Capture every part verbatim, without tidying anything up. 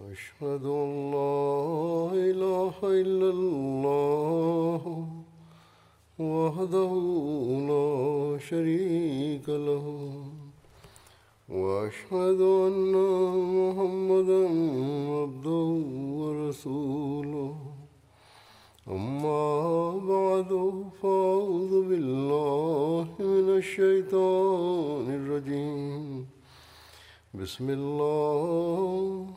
أشهد أن لا إله إلا الله وحده لا شريك له وأشهد أن محمدًا عبده ورسوله أما بعد فأعوذ بالله من الشيطان الرجيم بسم الله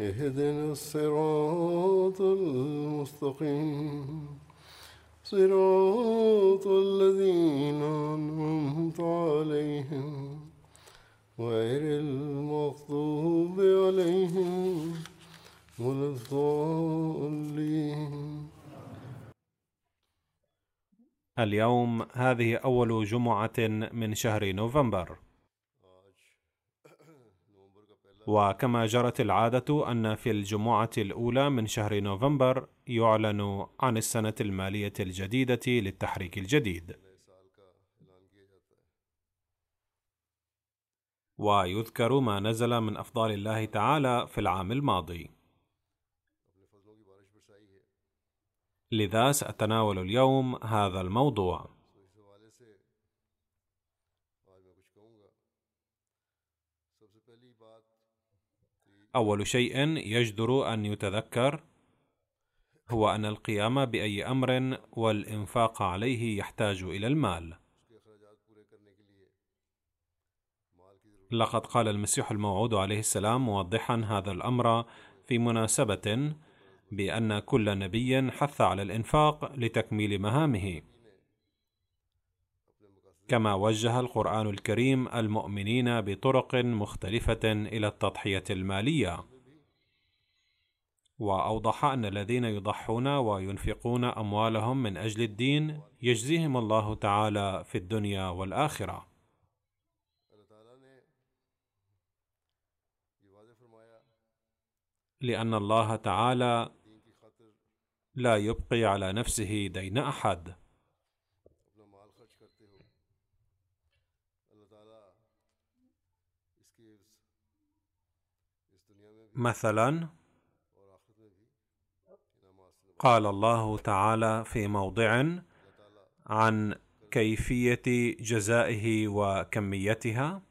اهدنا الصراط المستقيم صراط الذين أنعمت عليهم غير المغضوب عليهم ولا الضالين. اليوم هذه أول جمعة من شهر نوفمبر، وكما جرت العادة أن في الجمعة الأولى من شهر نوفمبر يعلن عن السنة المالية الجديدة للتحريك الجديد، ويذكر ما نزل من أفضال الله تعالى في العام الماضي. لذا سأتناول اليوم هذا الموضوع. أول شيء يجدر أن يتذكر هو أن القيام بأي أمر والإنفاق عليه يحتاج إلى المال. لقد قال المسيح الموعود عليه السلام موضحا هذا الأمر في مناسبة بأن كل نبي حث على الإنفاق لتكميل مهامه، كما وجه القرآن الكريم المؤمنين بطرق مختلفة إلى التضحية المالية، وأوضح أن الذين يضحون وينفقون أموالهم من أجل الدين يجزيهم الله تعالى في الدنيا والآخرة. لأن الله تعالى لا يبقي على نفسه دين أحد، مثلا قال الله تعالى في موضع عن كيفية جزائه وكميتها،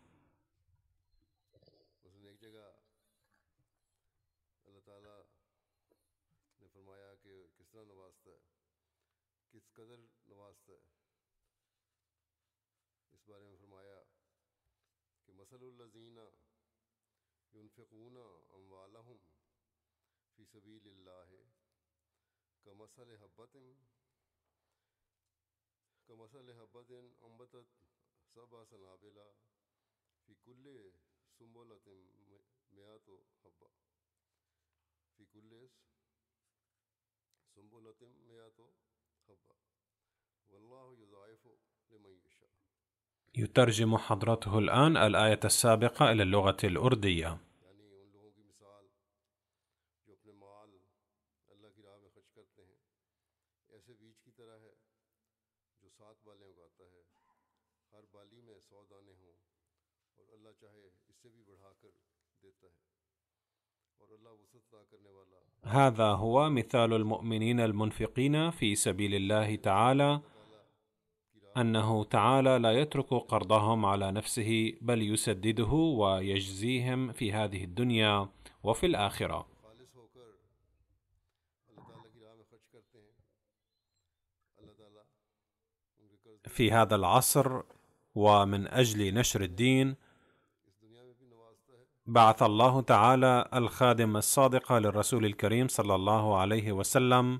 يترجم حضرته الآن الآية السابقة إلى اللغة الأردية. هذا هو مثال المؤمنين المنفقين في سبيل الله تعالى، أنه تعالى لا يترك قرضهم على نفسه بل يسدده ويجزيهم في هذه الدنيا وفي الآخرة. في هذا العصر ومن أجل نشر الدين بعث الله تعالى الخادم الصادق للرسول الكريم صلى الله عليه وسلم،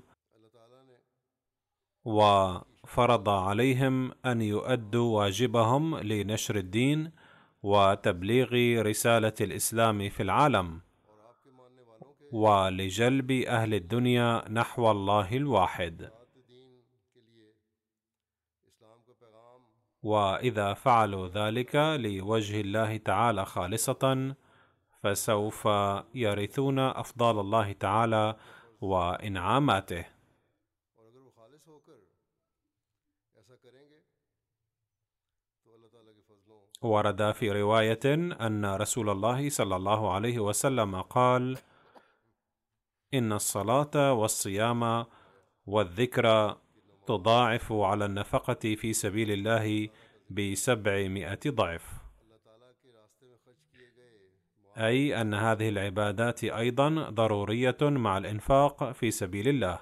وفرض عليهم أن يؤدوا واجبهم لنشر الدين وتبليغ رسالة الإسلام في العالم، ولجلب أهل الدنيا نحو الله الواحد. وإذا فعلوا ذلك لوجه الله تعالى خالصة فسوف يرثون أفضال الله تعالى وإنعاماته. ورد في رواية أن رسول الله صلى الله عليه وسلم قال: إن الصلاة والصيام والذكر تضاعف على النفقة في سبيل الله بسبعمائة ضعف. أي أن هذه العبادات أيضا ضرورية مع الإنفاق في سبيل الله.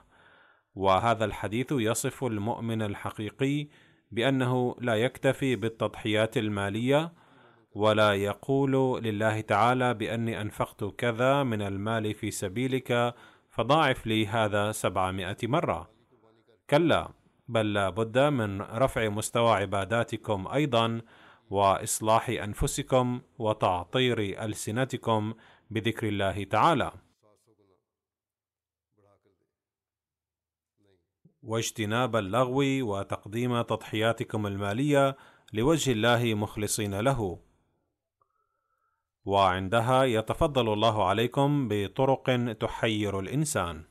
وهذا الحديث يصف المؤمن الحقيقي بأنه لا يكتفي بالتضحيات المالية ولا يقول لله تعالى بأني أنفقت كذا من المال في سبيلك فضاعف لي هذا سبعمائة مرة. كلا، بل لا بد من رفع مستوى عباداتكم أيضا وإصلاح أنفسكم وتعطير ألسنتكم بذكر الله تعالى واجتناب اللغو وتقديم تضحياتكم المالية لوجه الله مخلصين له، وعندها يتفضل الله عليكم بطرق تحير الإنسان.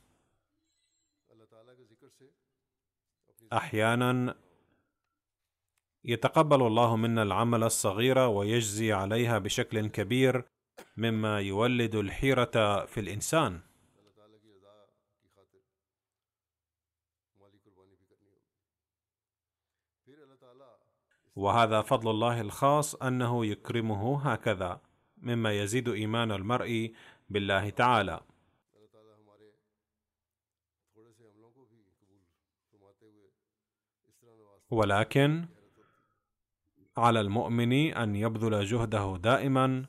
أحيانا يتقبل الله منا العمل الصغير ويجزي عليها بشكل كبير، مما يولد الحيرة في الإنسان. وهذا فضل الله الخاص أنه يكرمه هكذا، مما يزيد إيمان المرء بالله تعالى. ولكن على المؤمن أن يبذل جهده دائما،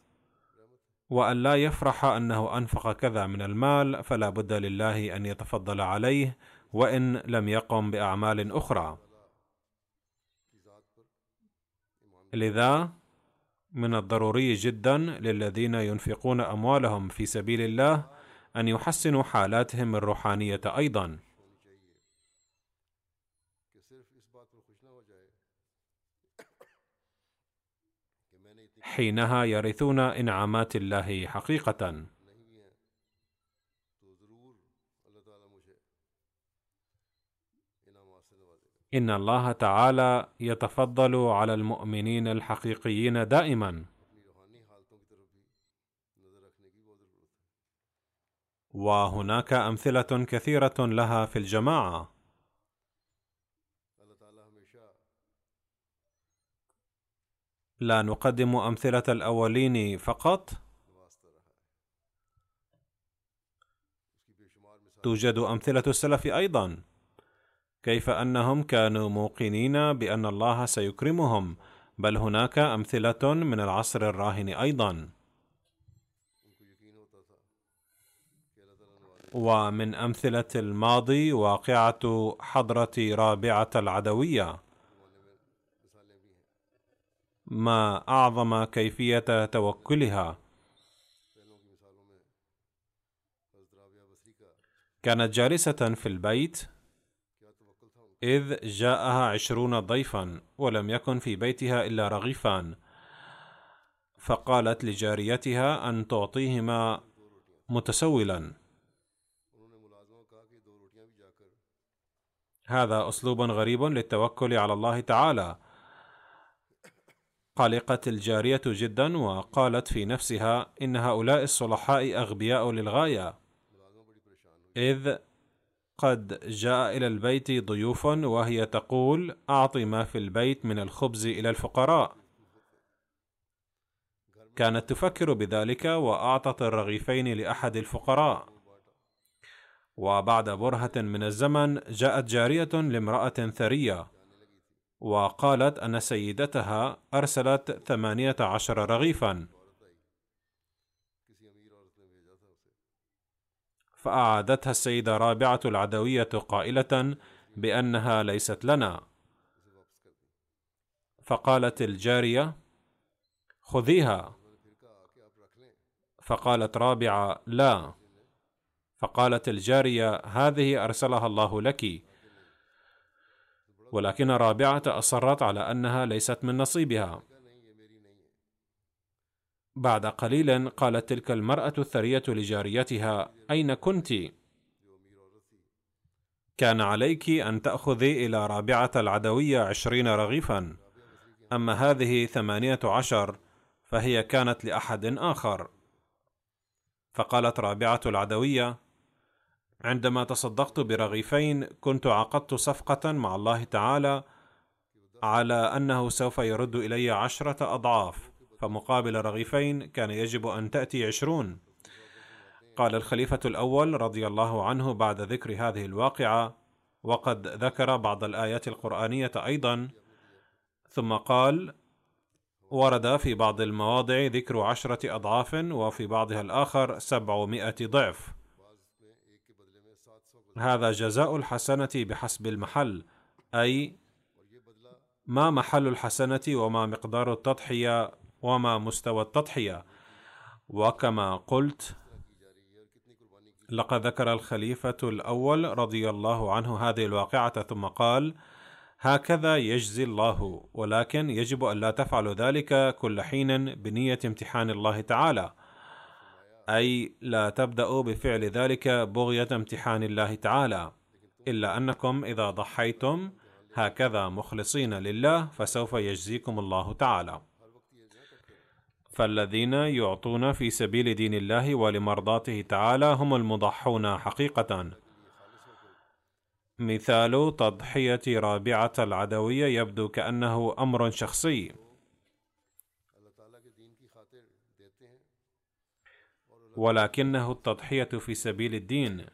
وأن لا يفرح أنه أنفق كذا من المال، فلا بد لله أن يتفضل عليه وإن لم يقم بأعمال أخرى. لذا من الضروري جدا للذين ينفقون أموالهم في سبيل الله أن يحسنوا حالاتهم الروحانية أيضا، حينها يرثون إنعامات الله حقيقة. إن الله تعالى يتفضل على المؤمنين الحقيقيين دائما، وهناك أمثلة كثيرة لها في الجماعة. لا نقدم أمثلة الأولين فقط، توجد أمثلة السلف أيضا، كيف أنهم كانوا موقنين بأن الله سيكرمهم، بل هناك أمثلة من العصر الراهن أيضا. ومن أمثلة الماضي واقعة حضرة رابعة العدوية، ما أعظم كيفية توكلها. كانت جالسة في البيت إذ جاءها عشرون ضيفا ولم يكن في بيتها إلا رغيفان، فقالت لجاريتها أن تعطيهما متسولا. هذا أسلوب غريب للتوكل على الله تعالى. قلقت الجارية جدا وقالت في نفسها: إن هؤلاء الصلحاء أغبياء للغاية، إذ قد جاء إلى البيت ضيوف وهي تقول: أعطي ما في البيت من الخبز إلى الفقراء. كانت تفكر بذلك وأعطت الرغيفين لأحد الفقراء. وبعد برهة من الزمن جاءت جارية لامرأة ثرية وقالت أن سيدتها أرسلت ثمانية عشر رغيفا، فأعادتها السيدة رابعة العدوية قائلة بأنها ليست لنا. فقالت الجارية: خذيها. فقالت رابعة: لا. فقالت الجارية: هذه أرسلها الله لك. ولكن رابعة أصرت على أنها ليست من نصيبها. بعد قليل قالت تلك المرأة الثرية لجاريتها: أين كنت؟ كان عليك أن تأخذي إلى رابعة العدوية عشرين رغيفا، أما هذه ثمانية عشر فهي كانت لأحد آخر. فقالت رابعة العدوية: عندما تصدقت برغيفين كنت عقدت صفقة مع الله تعالى على أنه سوف يرد إلي عشرة أضعاف، فمقابل رغيفين كان يجب أن تأتي عشرون. قال الخليفة الأول رضي الله عنه بعد ذكر هذه الواقعة، وقد ذكر بعض الآيات القرآنية أيضا، ثم قال: ورد في بعض المواضع ذكر عشرة أضعاف، وفي بعضها الآخر سبعمائة ضعف. هذا جزاء الحسنة بحسب المحل، أي ما محل الحسنة وما مقدار التضحية وما مستوى التضحية. وكما قلت، لقد ذكر الخليفة الأول رضي الله عنه هذه الواقعة ثم قال: هكذا يجزي الله، ولكن يجب أن لا تفعلوا ذلك كل حين بنية امتحان الله تعالى، أي لا تبدأوا بفعل ذلك بغية امتحان الله تعالى، إلا أنكم إذا ضحيتم هكذا مخلصين لله فسوف يجزيكم الله تعالى. فالذين يعطون في سبيل دين الله ولمرضاته تعالى هم المضحون حقيقة. مثال تضحية رابعة العدوية يبدو كأنه أمر شخصي، ولكنه التضحية في سبيل الدين،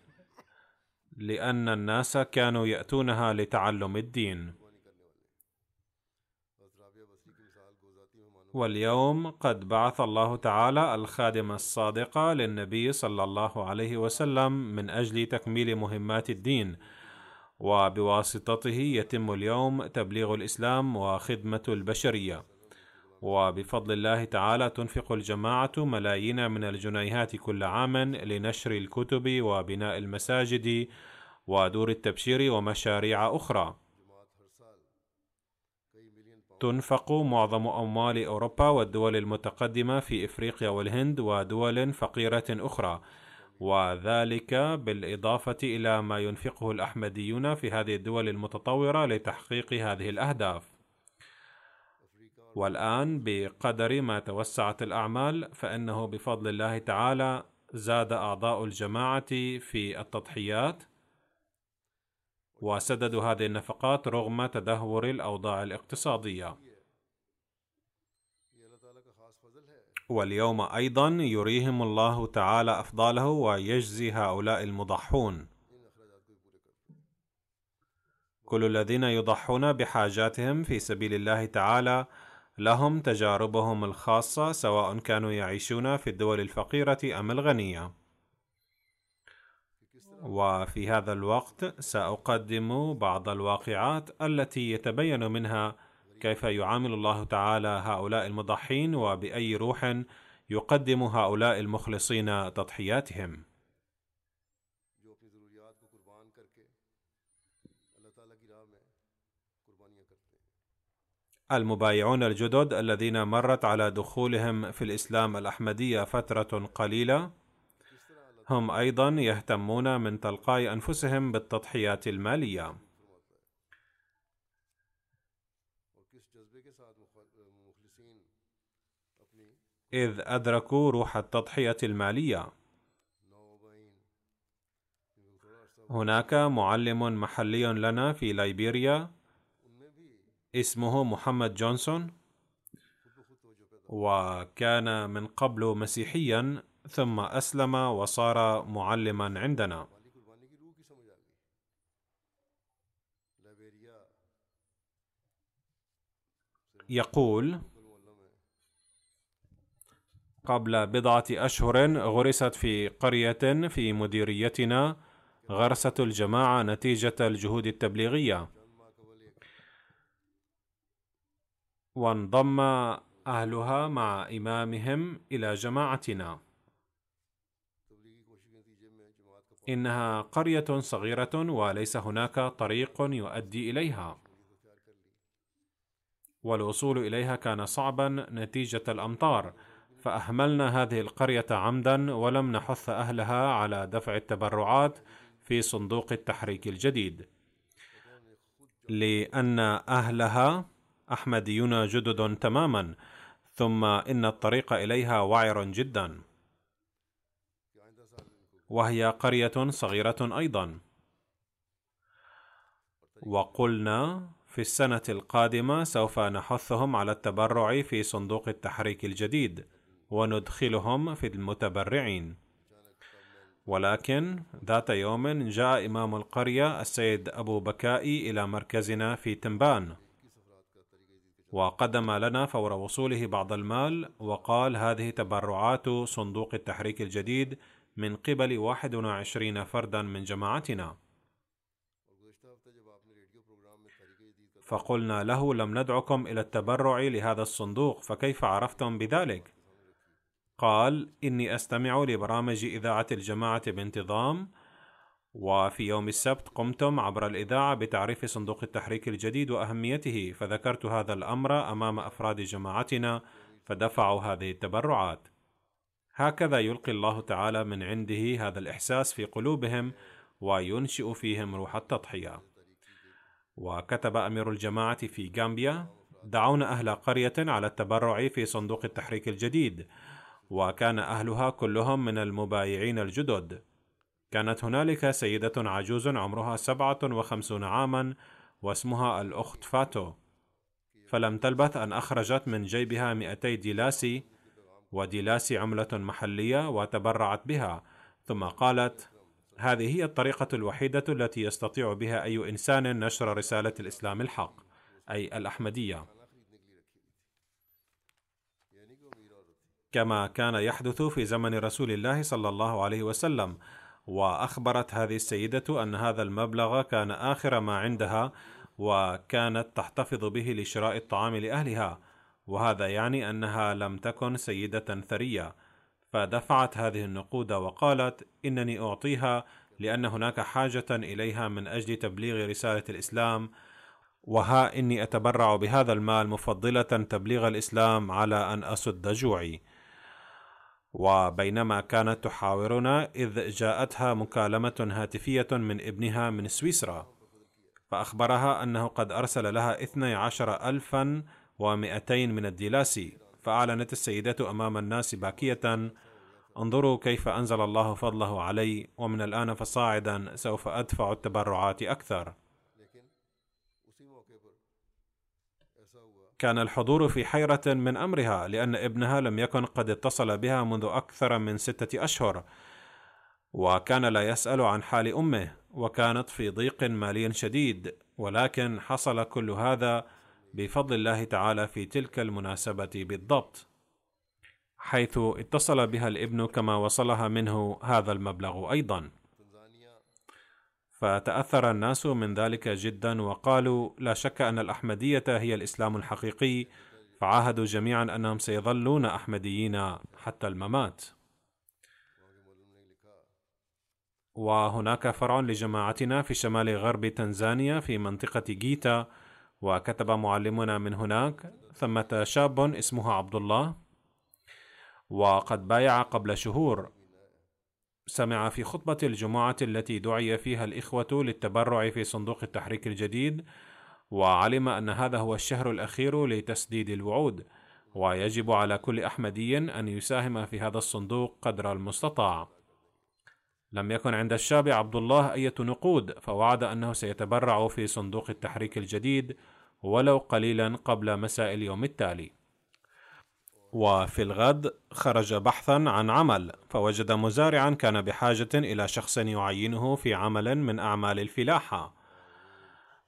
لأن الناس كانوا يأتونها لتعلم الدين. واليوم قد بعث الله تعالى الخادمة الصادقة للنبي صلى الله عليه وسلم من أجل تكميل مهمات الدين، وبواسطته يتم اليوم تبليغ الإسلام وخدمة البشرية. وبفضل الله تعالى تنفق الجماعة ملايين من الجنيهات كل عام لنشر الكتب وبناء المساجد ودور التبشير ومشاريع أخرى. تنفق معظم أموال أوروبا والدول المتقدمة في إفريقيا والهند ودول فقيرة أخرى، وذلك بالإضافة إلى ما ينفقه الأحمديون في هذه الدول المتطورة لتحقيق هذه الأهداف. والآن بقدر ما توسعت الأعمال، فإنه بفضل الله تعالى زاد أعضاء الجماعة في التضحيات وسددوا هذه النفقات رغم تدهور الأوضاع الاقتصادية. واليوم أيضا يريهم الله تعالى أفضاله ويجزي هؤلاء المضحون. كل الذين يضحون بحاجاتهم في سبيل الله تعالى لهم تجاربهم الخاصة، سواء كانوا يعيشون في الدول الفقيرة أم الغنية. وفي هذا الوقت سأقدم بعض الواقعات التي يتبين منها كيف يعامل الله تعالى هؤلاء المضحين، وبأي روح يقدم هؤلاء المخلصين تضحياتهم. المبايعون الجدد الذين مرت على دخولهم في الإسلام الأحمدية فترة قليلة هم أيضا يهتمون من تلقاء أنفسهم بالتضحيات المالية. إذ أدركوا روح التضحية المالية. هناك معلم محلي لنا في ليبيريا اسمه محمد جونسون، وكان من قبل مسيحيا ثم أسلم وصار معلما عندنا. يقول: قبل بضعة أشهر غرست في قرية في مديريتنا غرسة الجماعة نتيجة الجهود التبليغية، وانضم أهلها مع إمامهم إلى جماعتنا. إنها قرية صغيرة وليس هناك طريق يؤدي إليها، والوصول إليها كان صعبا نتيجة الأمطار، فأهملنا هذه القرية عمدا ولم نحث أهلها على دفع التبرعات في صندوق التحريك الجديد، لأن أهلها أحمديون جدد تماما، ثم إن الطريق إليها وعر جدا، وهي قرية صغيرة أيضا. وقلنا في السنة القادمة سوف نحثهم على التبرع في صندوق التحريك الجديد وندخلهم في المتبرعين. ولكن ذات يوم جاء إمام القرية السيد أبو بكائي إلى مركزنا في تنبان، وقدم لنا فور وصوله بعض المال، وقال هذه تبرعات صندوق التحريك الجديد من قبل واحد وعشرين فردا من جماعتنا. فقلنا له لم ندعكم إلى التبرع لهذا الصندوق، فكيف عرفتم بذلك؟ قال إني أستمع لبرامج إذاعة الجماعة بانتظام، وفي يوم السبت قمتم عبر الإذاعة بتعريف صندوق التحريك الجديد وأهميته، فذكرت هذا الأمر أمام أفراد جماعتنا فدفعوا هذه التبرعات. هكذا يلقي الله تعالى من عنده هذا الإحساس في قلوبهم وينشئ فيهم روح التضحية. وكتب أمير الجماعة في غامبيا: دعونا أهل قرية على التبرع في صندوق التحريك الجديد، وكان أهلها كلهم من المبايعين الجدد. كانت هنالك سيدة عجوز عمرها سبعة وخمسون عاما واسمها الأخت فاتو، فلم تلبث أن أخرجت من جيبها مئتي ديلاسي، وديلاسي عملة محلية، وتبرعت بها. ثم قالت: هذه هي الطريقة الوحيدة التي يستطيع بها أي إنسان نشر رسالة الإسلام الحق، أي الأحمدية، كما كان يحدث في زمن رسول الله صلى الله عليه وسلم. وأخبرت هذه السيدة أن هذا المبلغ كان آخر ما عندها، وكانت تحتفظ به لشراء الطعام لأهلها، وهذا يعني أنها لم تكن سيدة ثرية. فدفعت هذه النقود وقالت: إنني أعطيها لأن هناك حاجة إليها من أجل تبليغ رسالة الإسلام، وها إني أتبرع بهذا المال مفضلة تبليغ الإسلام على أن أسد جوعي. وبينما كانت تحاورنا إذ جاءتها مكالمة هاتفية من ابنها من سويسرا، فأخبرها أنه قد أرسل لها اثني عشر ألفا ومئتين من الديلاسي. فأعلنت السيدة أمام الناس باكية: انظروا كيف أنزل الله فضله علي، ومن الآن فصاعدا سوف أدفع التبرعات أكثر. كان الحضور في حيرة من أمرها، لأن ابنها لم يكن قد اتصل بها منذ أكثر من ستة أشهر، وكان لا يسأل عن حال أمه، وكانت في ضيق مالي شديد. ولكن حصل كل هذا بفضل الله تعالى في تلك المناسبة بالضبط، حيث اتصل بها الابن كما وصلها منه هذا المبلغ أيضا. فتأثر الناس من ذلك جدا، وقالوا: لا شك أن الأحمدية هي الإسلام الحقيقي، فعاهدوا جميعا أنهم سيظلون أحمديين حتى الممات. وهناك فرع لجماعتنا في شمال غرب تنزانيا في منطقة جيتا، وكتب معلمنا من هناك: ثمة شاب اسمه عبد الله، وقد بايع قبل شهور، سمع في خطبة الجمعة التي دعي فيها الإخوة للتبرع في صندوق التحريك الجديد، وعلم أن هذا هو الشهر الأخير لتسديد الوعود، ويجب على كل أحمدي أن يساهم في هذا الصندوق قدر المستطاع. لم يكن عند الشاب عبد الله أي نقود، فوعد أنه سيتبرع في صندوق التحريك الجديد ولو قليلا قبل مساء اليوم التالي. وفي الغد خرج بحثا عن عمل، فوجد مزارعا كان بحاجة إلى شخص يعينه في عمل من أعمال الفلاحة،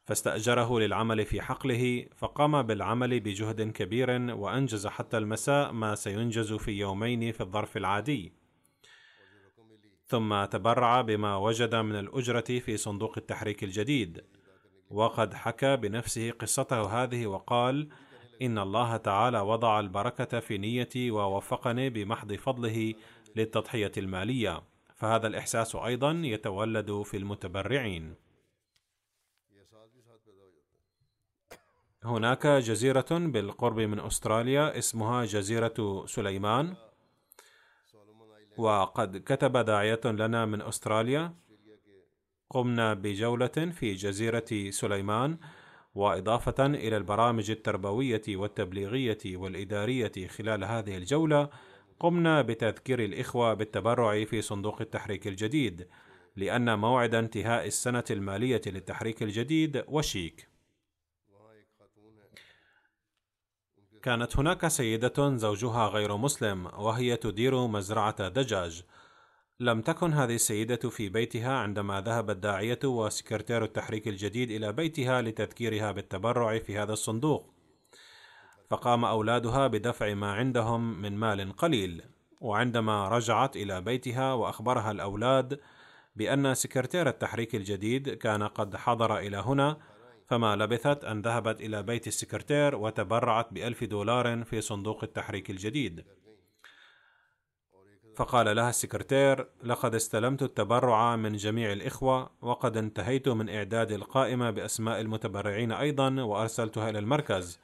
فاستأجره للعمل في حقله، فقام بالعمل بجهد كبير وأنجز حتى المساء ما سينجز في يومين في الظرف العادي. ثم تبرع بما وجد من الأجرة في صندوق التحريك الجديد، وقد حكى بنفسه قصته هذه وقال: إن الله تعالى وضع البركة في نيتي ووفقني بمحض فضله للتضحية المالية، فهذا الإحساس أيضا يتولد في المتبرعين. هناك جزيرة بالقرب من أستراليا اسمها جزيرة سليمان، وقد كتب داعية لنا من أستراليا: قمنا بجولة في جزيرة سليمان، وإضافة إلى البرامج التربوية والتبليغية والإدارية خلال هذه الجولة، قمنا بتذكير الإخوة بالتبرع في صندوق التحريك الجديد، لأن موعد انتهاء السنة المالية للتحريك الجديد وشيك. كانت هناك سيدة زوجها غير مسلم، وهي تدير مزرعة دجاج. لم تكن هذه السيدة في بيتها عندما ذهب الداعية وسكرتير التحريك الجديد إلى بيتها لتذكيرها بالتبرع في هذا الصندوق، فقام أولادها بدفع ما عندهم من مال قليل. وعندما رجعت إلى بيتها وأخبرها الأولاد بأن سكرتير التحريك الجديد كان قد حضر إلى هنا، فما لبثت أن ذهبت إلى بيت السكرتير وتبرعت بألف دولار في صندوق التحريك الجديد. فقال لها السكرتير: لقد استلمت التبرع من جميع الإخوة، وقد انتهيت من إعداد القائمة بأسماء المتبرعين أيضا وأرسلتها إلى المركز،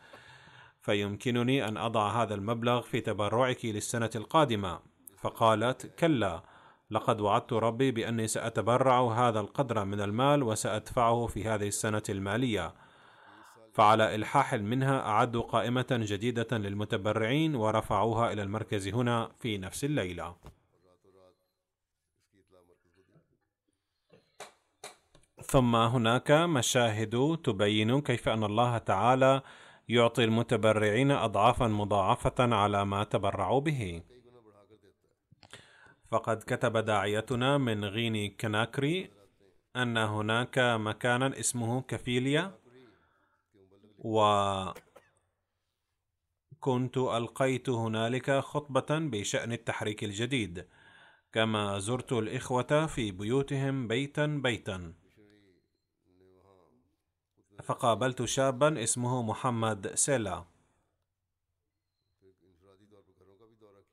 فيمكنني أن أضع هذا المبلغ في تبرعك للسنة القادمة. فقالت: كلا، لقد وعدت ربي بأني سأتبرع هذا القدر من المال وسأدفعه في هذه السنة المالية. فعلى إلحاح منها أعدوا قائمة جديدة للمتبرعين ورفعوها إلى المركز هنا في نفس الليلة. ثم هناك مشاهد تبين كيف أن الله تعالى يعطي المتبرعين أضعافا مضاعفة على ما تبرعوا به. فقد كتب داعيتنا من غيني كناكري أن هناك مكانا اسمه كفيليا، وكنت ألقيت هنالك خطبة بشأن التحريك الجديد، كما زرت الإخوة في بيوتهم بيتا بيتا. فقابلت شابا اسمه محمد سيلا،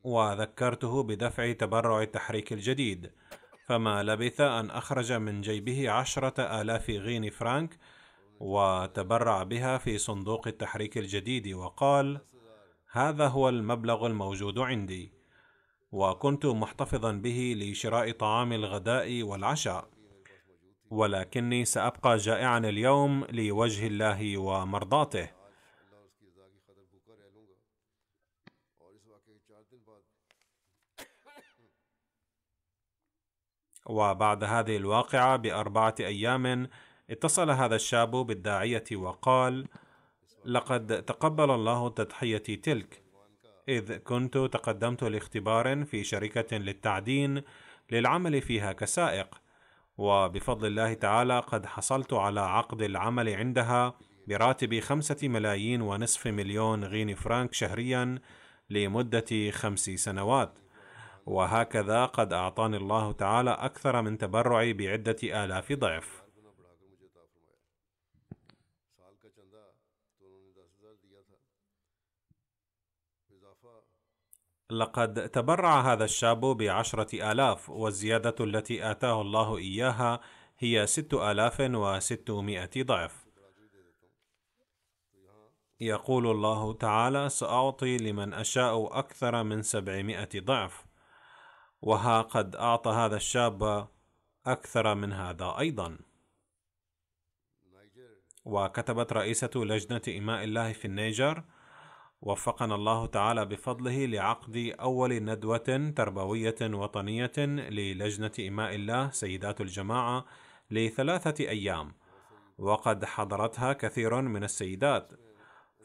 وذكرته بدفع تبرع التحريك الجديد، فما لبث أن أخرج من جيبه عشرة آلاف غيني فرانك وتبرع بها في صندوق التحريك الجديد، وقال: هذا هو المبلغ الموجود عندي، وكنت محتفظا به لشراء طعام الغداء والعشاء، ولكني سأبقى جائعا اليوم لوجه الله ومرضاته. وبعد هذه الواقعة بأربعة أيام اتصل هذا الشاب بالداعية وقال: لقد تقبل الله تضحيتي تلك، إذ كنت تقدمت لاختبار في شركة للتعدين للعمل فيها كسائق، وبفضل الله تعالى قد حصلت على عقد العمل عندها براتب خمسة ملايين ونصف مليون غيني فرانك شهريا لمدة خمس سنوات. وهكذا قد أعطاني الله تعالى أكثر من تبرعي بعدة آلاف ضعف. لقد تبرع هذا الشاب بعشرة آلاف، والزيادة التي آتاه الله إياها هي ست آلاف وستمائة ضعف. يقول الله تعالى: سأعطي لمن أشاء أكثر من سبعمائة ضعف، وها قد أعطى هذا الشاب أكثر من هذا أيضا. وكتبت رئيسة لجنة إماء الله في النيجر: وفقنا الله تعالى بفضله لعقد أول ندوة تربوية وطنية للجنة إماء الله سيدات الجماعة لثلاثة أيام، وقد حضرتها كثير من السيدات،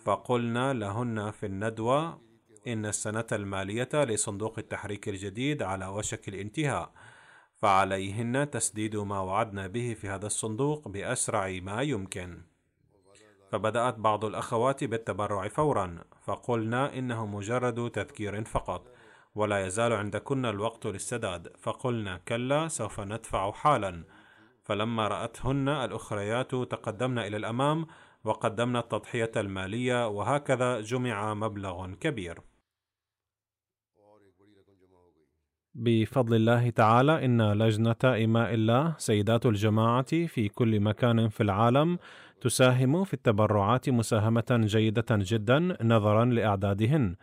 فقلنا لهن في الندوة: إن السنة المالية لصندوق التحريك الجديد على وشك الانتهاء، فعليهن تسديد ما وعدنا به في هذا الصندوق بأسرع ما يمكن. فبدأت بعض الأخوات بالتبرع فورا، فقلنا إنه مجرد تذكير فقط، ولا يزال عندكن الوقت للسداد. فقلنا: كلا، سوف ندفع حالا. فلما رأتهن الأخريات تقدمنا إلى الأمام وقدمنا التضحية المالية، وهكذا جمع مبلغ كبير. بفضل الله تعالى إن لجنة إيماء الله سيدات الجماعة في كل مكان في العالم تساهم في التبرعات مساهمة جيدة جدا نظرا لأعدادهن،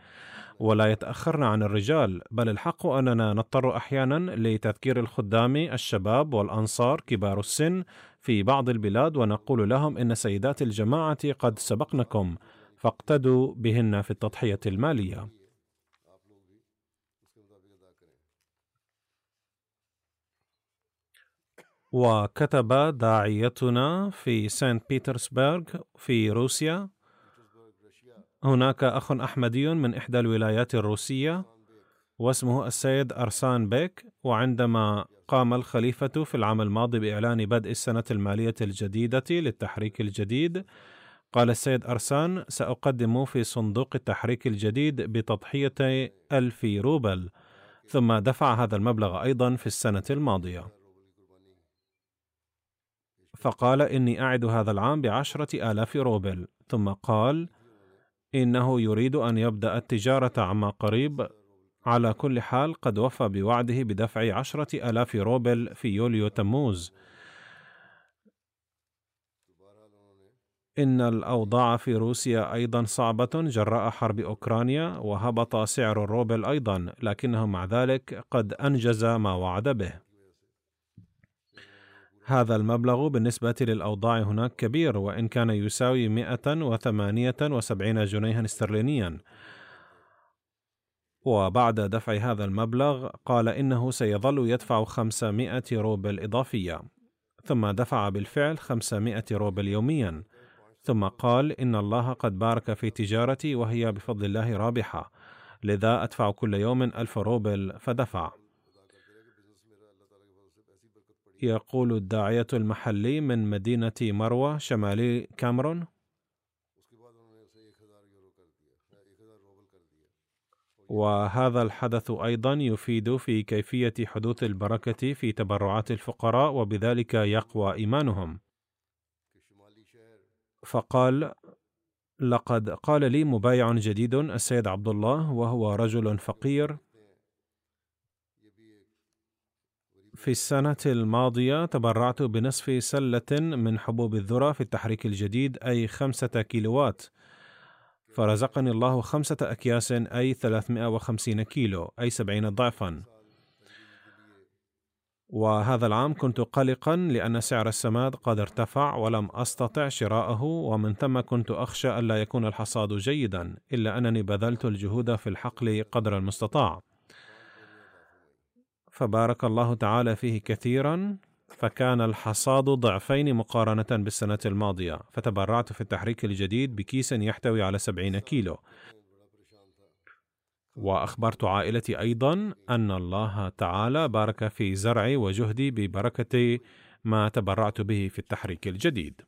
ولا يتأخرن عن الرجال، بل الحق أننا نضطر أحيانا لتذكير الخدام الشباب والأنصار كبار السن في بعض البلاد ونقول لهم إن سيدات الجماعة قد سبقنكم فاقتدوا بهن في التضحية المالية. وكتب داعيتنا في سانت بيترسبرغ في روسيا، هناك أخ أحمدي من إحدى الولايات الروسية واسمه السيد أرسان بيك، وعندما قام الخليفة في العام الماضي بإعلان بدء السنة المالية الجديدة للتحريك الجديد، قال السيد أرسان: سأقدم في صندوق التحريك الجديد بتضحية ألف روبل، ثم دفع هذا المبلغ أيضا في السنة الماضية، فقال: إني أعد هذا العام بعشرة آلاف روبل. ثم قال إنه يريد أن يبدأ التجارة عما قريب. على كل حال قد وفى بوعده بدفع عشرة آلاف روبل في يوليو تموز. إن الأوضاع في روسيا أيضا صعبة جراء حرب أوكرانيا، وهبط سعر الروبل أيضا، لكنه مع ذلك قد أنجز ما وعد به. هذا المبلغ بالنسبة للأوضاع هناك كبير، وإن كان يساوي مئة وثمانية وسبعين جنيها استرلينيا. وبعد دفع هذا المبلغ قال إنه سيظل يدفع خمسمائة روبل إضافية، ثم دفع بالفعل خمسمائة روبل يوميا. ثم قال إن الله قد بارك في تجارتي وهي بفضل الله رابحة، لذا أدفع كل يوم ألف روبل، فدفع. يقول الداعية المحلي من مدينة مروى شمالي كامرون: وهذا الحدث أيضا يفيد في كيفية حدوث البركة في تبرعات الفقراء، وبذلك يقوى إيمانهم. فقال: لقد قال لي مبايع جديد السيد عبد الله، وهو رجل فقير: في السنة الماضية تبرعت بنصف سلة من حبوب الذرة في التحريك الجديد، أي خمسة كيلوات، فرزقني الله خمسة أكياس، أي ثلاثمائة وخمسين كيلو، أي سبعين ضعفا. وهذا العام كنت قلقا لأن سعر السماد قد ارتفع ولم أستطع شراءه، ومن ثم كنت أخشى ألا يكون الحصاد جيدا، إلا أنني بذلت الجهود في الحقل قدر المستطاع، فبارك الله تعالى فيه كثيرا، فكان الحصاد ضعفين مقارنة بالسنة الماضية. فتبرعت في التحريك الجديد بكيس يحتوي على سبعين كيلو، وأخبرت عائلتي أيضا أن الله تعالى بارك في زرعي وجهدي ببركة ما تبرعت به في التحريك الجديد.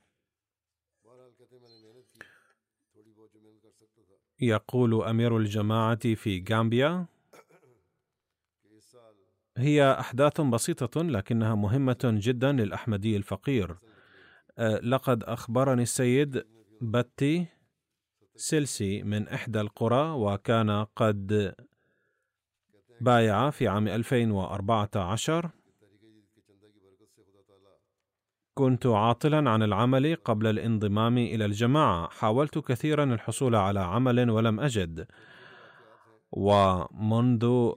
يقول أمير الجماعة في غامبيا: هي أحداث بسيطة لكنها مهمة جدا للأحمدي الفقير. لقد أخبرني السيد باتي سلسي من إحدى القرى، وكان قد بايع في عام ألفين وأربعة عشر. كنت عاطلا عن العمل قبل الانضمام إلى الجماعة، حاولت كثيرا الحصول على عمل ولم أجد، ومنذ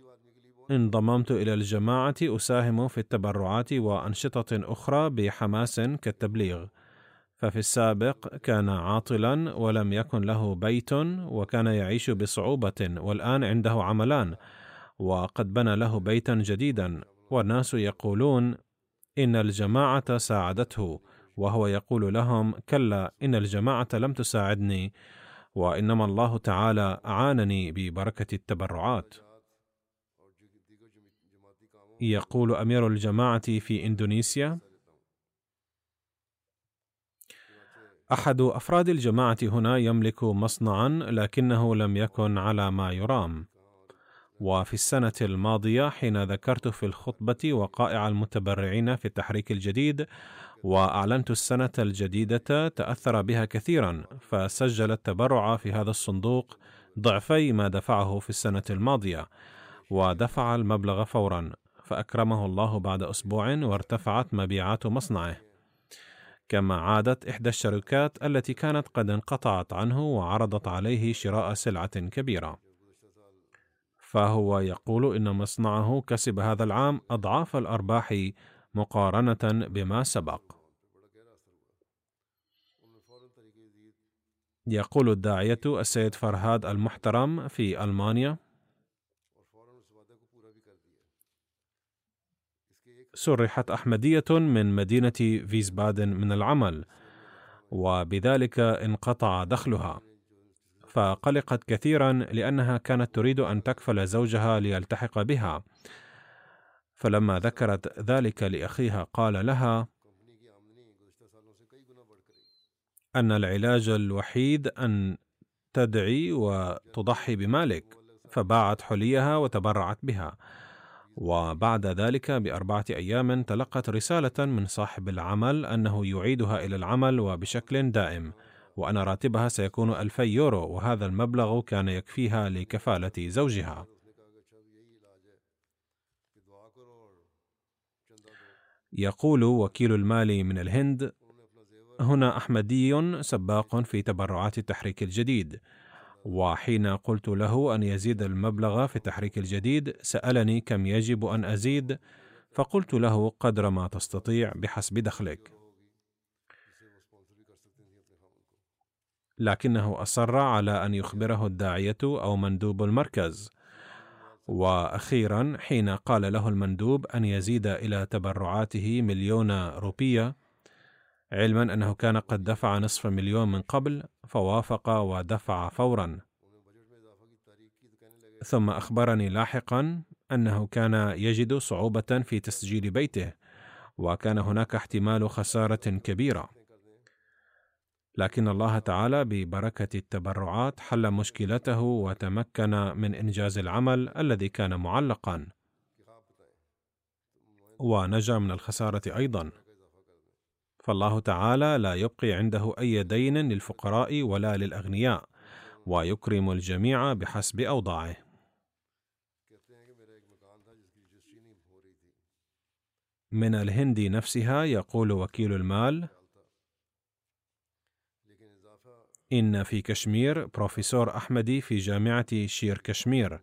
انضممت إلى الجماعة أساهم في التبرعات وأنشطة أخرى بحماس كالتبليغ. ففي السابق كان عاطلا ولم يكن له بيت، وكان يعيش بصعوبة، والآن عنده عملان وقد بنى له بيتا جديدا، والناس يقولون إن الجماعة ساعدته، وهو يقول لهم: كلا، إن الجماعة لم تساعدني، وإنما الله تعالى أعانني ببركة التبرعات. يقول أمير الجماعة في إندونيسيا: أحد أفراد الجماعة هنا يملك مصنعا، لكنه لم يكن على ما يرام. وفي السنة الماضية حين ذكرت في الخطبة وقائع المتبرعين في التحريك الجديد وأعلنت السنة الجديدة تأثر بها كثيرا، فسجل التبرع في هذا الصندوق ضعفي ما دفعه في السنة الماضية، ودفع المبلغ فورا، فأكرمه الله بعد أسبوع وارتفعت مبيعات مصنعه. كما عادت إحدى الشركات التي كانت قد انقطعت عنه وعرضت عليه شراء سلعة كبيرة، فهو يقول إن مصنعه كسب هذا العام أضعاف الأرباح مقارنة بما سبق. يقول الداعية السيد فرهاد المحترم في ألمانيا: سرحت أحمدية من مدينة فيسبادن من العمل، وبذلك انقطع دخلها، فقلقت كثيرا لأنها كانت تريد أن تكفل زوجها ليلتحق بها. فلما ذكرت ذلك لأخيها قال لها أن العلاج الوحيد أن تدعي وتضحي بمالك، فباعت حليها وتبرعت بها. وبعد ذلك بأربعة أيام تلقت رسالة من صاحب العمل أنه يعيدها إلى العمل وبشكل دائم، وأن راتبها سيكون ألفي يورو، وهذا المبلغ كان يكفيها لكفالة زوجها. يقول وكيل المال من الهند: هنا أحمدي سباق في تبرعات التحريك الجديد، وحين قلت له أن يزيد المبلغ في التحريك الجديد سألني كم يجب أن أزيد، فقلت له قدر ما تستطيع بحسب دخلك، لكنه أصر على أن يخبره الداعية أو مندوب المركز. وأخيرا حين قال له المندوب أن يزيد إلى تبرعاته مليون روبية، علما أنه كان قد دفع نصف مليون من قبل، فوافق ودفع فورا. ثم أخبرني لاحقا أنه كان يجد صعوبة في تسجيل بيته، وكان هناك احتمال خسارة كبيرة، لكن الله تعالى ببركة التبرعات حل مشكلته وتمكن من إنجاز العمل الذي كان معلقا، ونجا من الخسارة أيضا. فالله تعالى لا يبقي عنده أي دين للفقراء ولا للأغنياء، ويكرم الجميع بحسب أوضاعه. من الهند نفسها يقول وكيل المال: إن في كشمير بروفيسور أحمدي في جامعة شير كشمير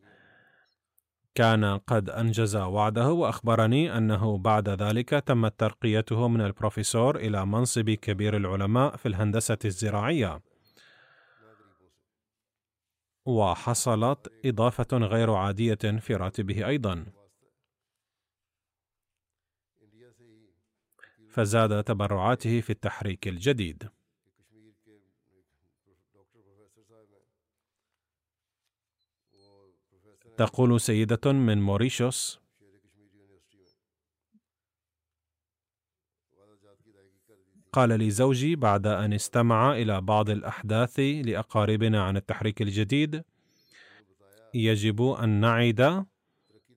كان قد أنجز وعده، وأخبرني أنه بعد ذلك تمت ترقيته من البروفيسور إلى منصب كبير العلماء في الهندسة الزراعية، وحصلت إضافة غير عادية في راتبه أيضا، فزاد تبرعاته في التحريك الجديد. تقول سيدة من موريشيوس: قال لي زوجي بعد أن استمع إلى بعض الأحداث لأقاربنا عن التحريك الجديد: يجب أن نعيد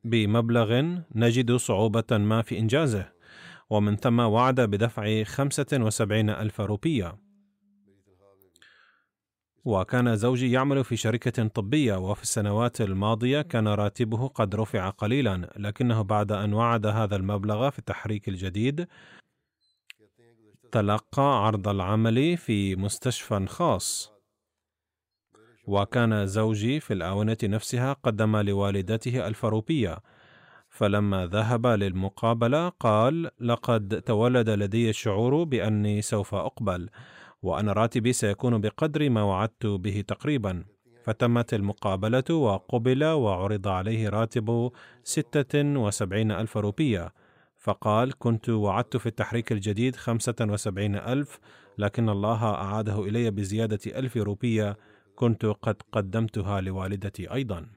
بمبلغ نجد صعوبة ما في إنجازه. ومن ثم وعد بدفع خمسة وسبعين ألف روبية. وكان زوجي يعمل في شركة طبية، وفي السنوات الماضية كان راتبه قد رفع قليلا، لكنه بعد أن وعد هذا المبلغ في التحريك الجديد تلقى عرض العمل في مستشفى خاص. وكان زوجي في الآونة نفسها قدم لوالدته ألف روبية، فلما ذهب للمقابلة قال: لقد تولد لدي الشعور بأني سوف أقبل، وأن راتبي سيكون بقدر ما وعدت به تقريبا. فتمت المقابلة وقبل، وعرض عليه راتب ستة وسبعين ألف روبية، فقال: كنت وعدت في التحريك الجديد خمسة وسبعين ألف، لكن الله أعاده إلي بزيادة ألف روبية كنت قد قدمتها لوالدتي أيضا.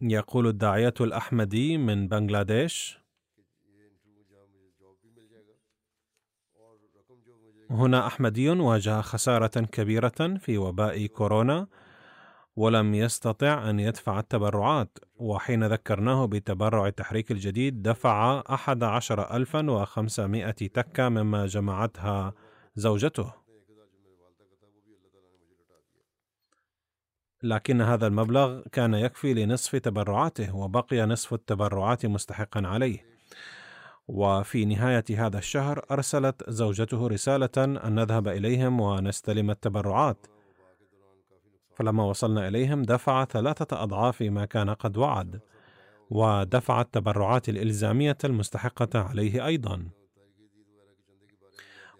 يقول الداعية الأحمدي من بنغلاديش: هنا أحمدي واجه خسارة كبيرة في وباء كورونا، ولم يستطع أن يدفع التبرعات، وحين ذكرناه بتبرع التحريك الجديد دفع أحد عشر ألفا وخمسمائة تكة مما جمعتها زوجته. لكن هذا المبلغ كان يكفي لنصف تبرعاته، وبقي نصف التبرعات مستحقا عليه. وفي نهاية هذا الشهر أرسلت زوجته رسالة أن نذهب إليهم ونستلم التبرعات، فلما وصلنا إليهم دفع ثلاثة أضعاف ما كان قد وعد، ودفع التبرعات الإلزامية المستحقة عليه أيضا.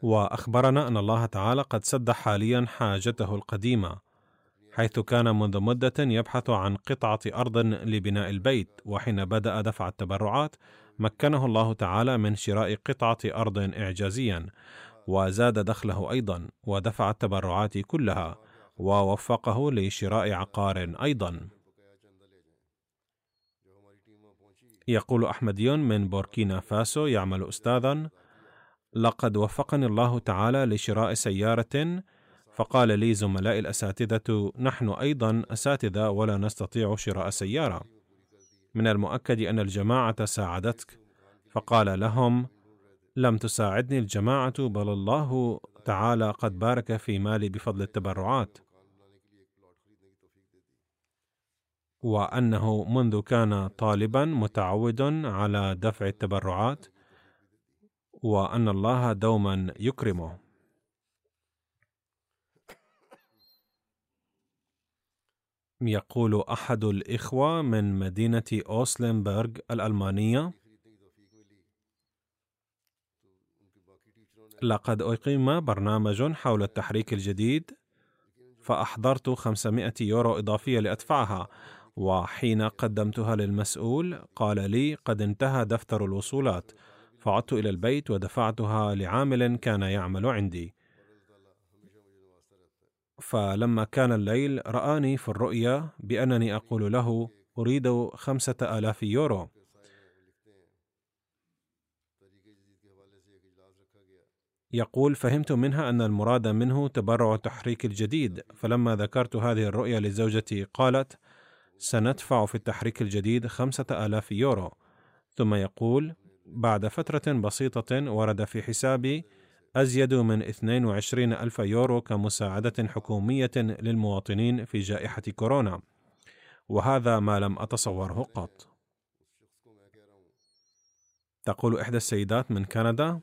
وأخبرنا أن الله تعالى قد سد حاليا حاجته القديمة، حيث كان منذ مدة يبحث عن قطعة أرض لبناء البيت، وحين بدأ دفع التبرعات مكنه الله تعالى من شراء قطعة أرض إعجازيا، وزاد دخله أيضا، ودفع التبرعات كلها، ووفقه لشراء عقار أيضا. يقول أحمديون من بوركينا فاسو، يعمل أستاذا: لقد وفقني الله تعالى لشراء سيارة، فقال لي زملائي الأساتذة: نحن أيضا أساتذة ولا نستطيع شراء سيارة، من المؤكد أن الجماعة ساعدتك. فقال لهم: لم تساعدني الجماعة، بل الله تعالى قد بارك في مالي بفضل التبرعات، وأنه منذ كان طالبا متعود على دفع التبرعات، وأن الله دوما يكرمه. يقول أحد الإخوة من مدينة أوسلنبرغ الألمانية: لقد أقيم برنامج حول التحريك الجديد، فأحضرت خمسمائة يورو إضافية لأدفعها، وحين قدمتها للمسؤول قال لي: قد انتهى دفتر الوصولات. فعدت إلى البيت ودفعتها لعامل كان يعمل عندي، فلما كان الليل رآني في الرؤيا بأنني أقول له: أريد خمسة آلاف يورو، يقول: فهمت منها أن المراد منه تبرع التحريك الجديد. فلما ذكرت هذه الرؤيا لزوجتي قالت: سندفع في التحريك الجديد خمسة آلاف يورو. ثم يقول: بعد فترة بسيطة ورد في حسابي أزيد من اثنين وعشرين ألف يورو كمساعدة حكومية للمواطنين في جائحة كورونا، وهذا ما لم أتصوره قط. تقول إحدى السيدات من كندا: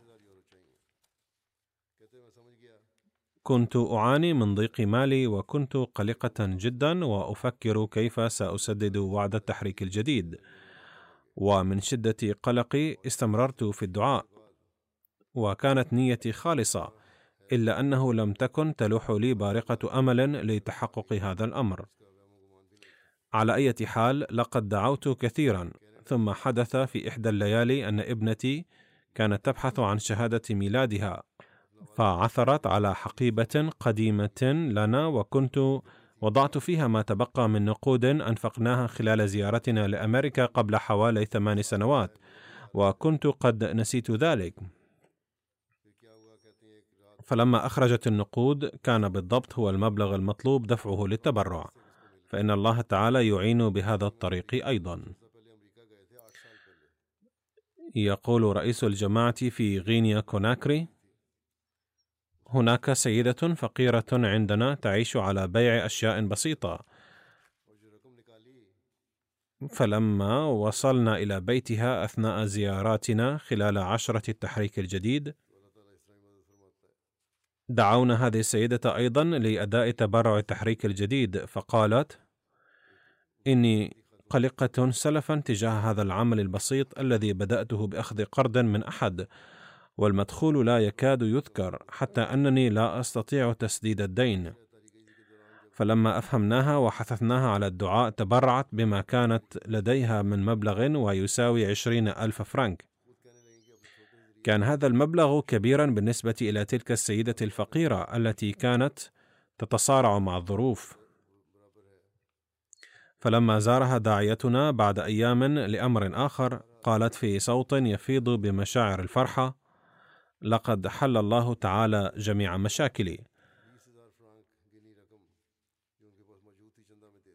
كنت أعاني من ضيق مالي، وكنت قلقة جدا، وأفكر كيف سأسدد وعد التحريك الجديد، ومن شدة قلقي استمررت في الدعاء، وكانت نيتي خالصة، إلا أنه لم تكن تلوح لي بارقة أمل لتحقق هذا الأمر. على أي حال، لقد دعوت كثيرا، ثم حدث في إحدى الليالي أن ابنتي كانت تبحث عن شهادة ميلادها، فعثرت على حقيبة قديمة لنا، وكنت وضعت فيها ما تبقى من نقود أنفقناها خلال زيارتنا لأمريكا قبل حوالي ثمان سنوات، وكنت قد نسيت ذلك. فلما أخرجت النقود كان بالضبط هو المبلغ المطلوب دفعه للتبرع، فإن الله تعالى يعين بهذا الطريق أيضا. يقول رئيس الجماعة في غينيا كوناكري: هناك سيدة فقيرة عندنا تعيش على بيع أشياء بسيطة، فلما وصلنا إلى بيتها أثناء زياراتنا خلال عشرة التحريك الجديد، دعونا هذه السيدة أيضا لأداء تبرع التحريك الجديد، فقالت: إني قلقة سلفا تجاه هذا العمل البسيط الذي بدأته بأخذ قرض من أحد، والمدخول لا يكاد يذكر، حتى أنني لا أستطيع تسديد الدين. فلما أفهمناها وحثثناها على الدعاء تبرعت بما كانت لديها من مبلغ ويساوي عشرين ألف فرنك. كان هذا المبلغ كبيرا بالنسبة إلى تلك السيدة الفقيرة التي كانت تتصارع مع الظروف. فلما زارها داعيتنا بعد أيام لأمر آخر، قالت في صوت يفيض بمشاعر الفرحة: لقد حل الله تعالى جميع مشاكلي،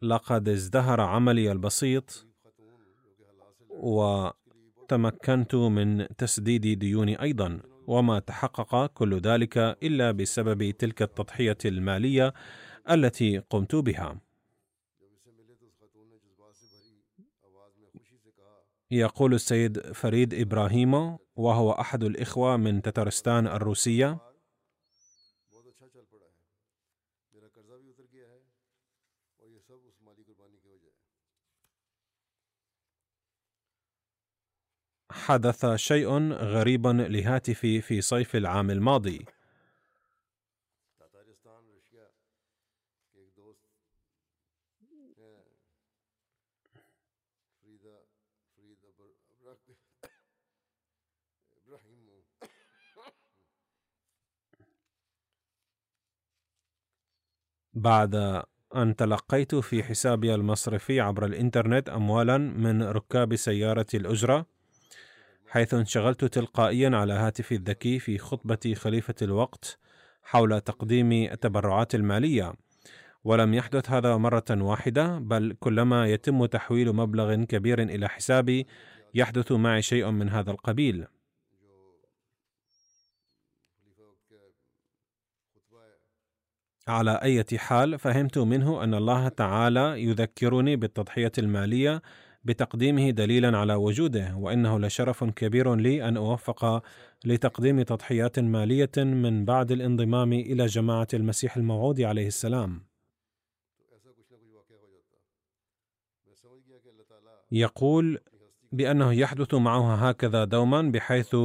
لقد ازدهر عملي البسيط، وتمكنت من تسديد ديوني أيضا، وما تحقق كل ذلك إلا بسبب تلك التضحية المالية التي قمت بها. يقول السيد فريد إبراهيم وهو أحد الإخوة من تتارستان الروسية: حدث شيء غريبا لهاتفي في صيف العام الماضي. بعد أن تلقيت في حسابي المصرفي عبر الإنترنت أموالا من ركاب سيارة الأجرة، حيث انشغلت تلقائيا على هاتفي الذكي في خطبة خليفة الوقت حول تقديم التبرعات المالية، ولم يحدث هذا مرة واحدة، بل كلما يتم تحويل مبلغ كبير إلى حسابي يحدث معي شيء من هذا القبيل. على أي حال، فهمت منه أن الله تعالى يذكرني بالتضحية المالية بتقديمه دليلا على وجوده، وإنه لشرف كبير لي أن أوفق لتقديم تضحيات مالية من بعد الانضمام إلى جماعة المسيح الموعود عليه السلام. يقول بأنه يحدث معها هكذا دوما، بحيث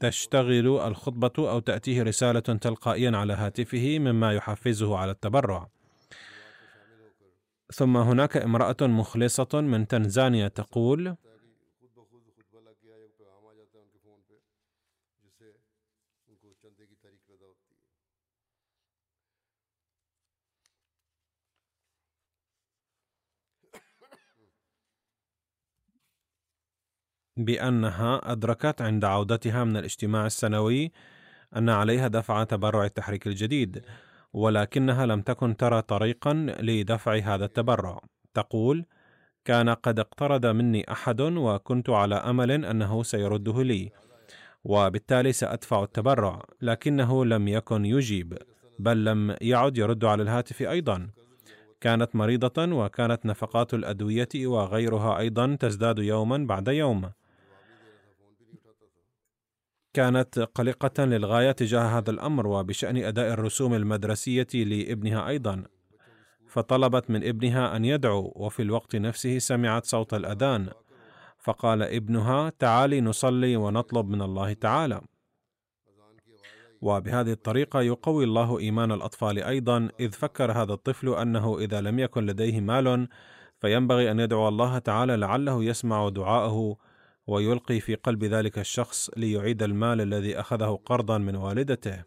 تشتغل الخطبة أو تأتيه رسالة تلقائيا على هاتفه مما يحفزه على التبرع. ثم هناك امرأة مخلصة من تنزانيا تقول: بأنها أدركت عند عودتها من الاجتماع السنوي أن عليها دفع تبرع التحريك الجديد، ولكنها لم تكن ترى طريقا لدفع هذا التبرع. تقول: كان قد اقترض مني أحد وكنت على أمل أنه سيرده لي، وبالتالي سأدفع التبرع، لكنه لم يكن يجيب، بل لم يعد يرد على الهاتف أيضا. كانت مريضة، وكانت نفقات الأدوية وغيرها أيضا تزداد يوما بعد يوم. كانت قلقة للغاية تجاه هذا الأمر وبشأن أداء الرسوم المدرسية لابنها أيضا، فطلبت من ابنها أن يدعو، وفي الوقت نفسه سمعت صوت الأذان، فقال ابنها: تعالي نصلي ونطلب من الله تعالى. وبهذه الطريقة يقوي الله إيمان الأطفال أيضا، إذ فكر هذا الطفل أنه إذا لم يكن لديه مال فينبغي أن يدعو الله تعالى لعله يسمع دعاءه ويلقي في قلب ذلك الشخص ليعيد المال الذي أخذه قرضا من والدته.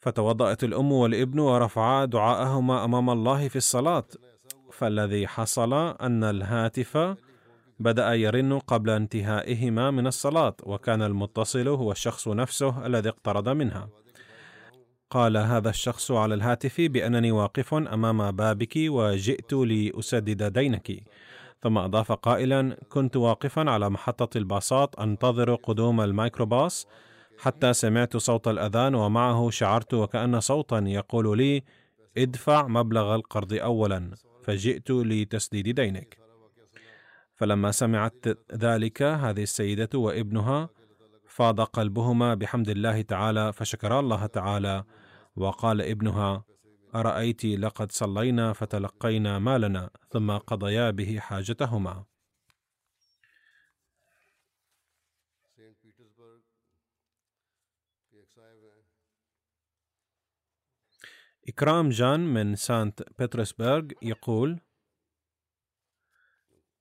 فتوضأت الأم والابن ورفعا دعاءهما أمام الله في الصلاة، فالذي حصل أن الهاتف بدأ يرن قبل انتهائهما من الصلاة، وكان المتصل هو الشخص نفسه الذي اقترض منها. قال هذا الشخص على الهاتف: بأنني واقف أمام بابك وجئت لأسدد دينك. ثم أضاف قائلا: كنت واقفا على محطة الباصات أنتظر قدوم الميكروباص حتى سمعت صوت الأذان، ومعه شعرت وكأن صوتا يقول لي: ادفع مبلغ القرض أولا، فجئت لتسديد دينك. فلما سمعت ذلك هذه السيدة وابنها فاض قلبهما بحمد الله تعالى، فشكرا الله تعالى. وقال ابنها: أرأيت، لقد صلينا فتلقينا مالنا، ثم قضيا به حاجتهما. إكرام جان من سانت بطرسبرغ يقول: